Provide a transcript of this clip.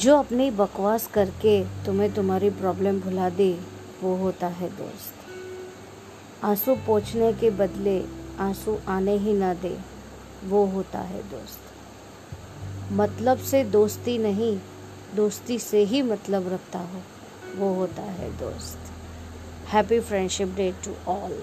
जो अपनी बकवास करके तुम्हें तुम्हारी प्रॉब्लम भुला दे, वो होता है दोस्त। आंसू पोंछने के बदले आंसू आने ही ना दे, वो होता है दोस्त। मतलब से दोस्ती नहीं, दोस्ती से ही मतलब रखता हो, वो होता है दोस्त। Happy friendship day to all.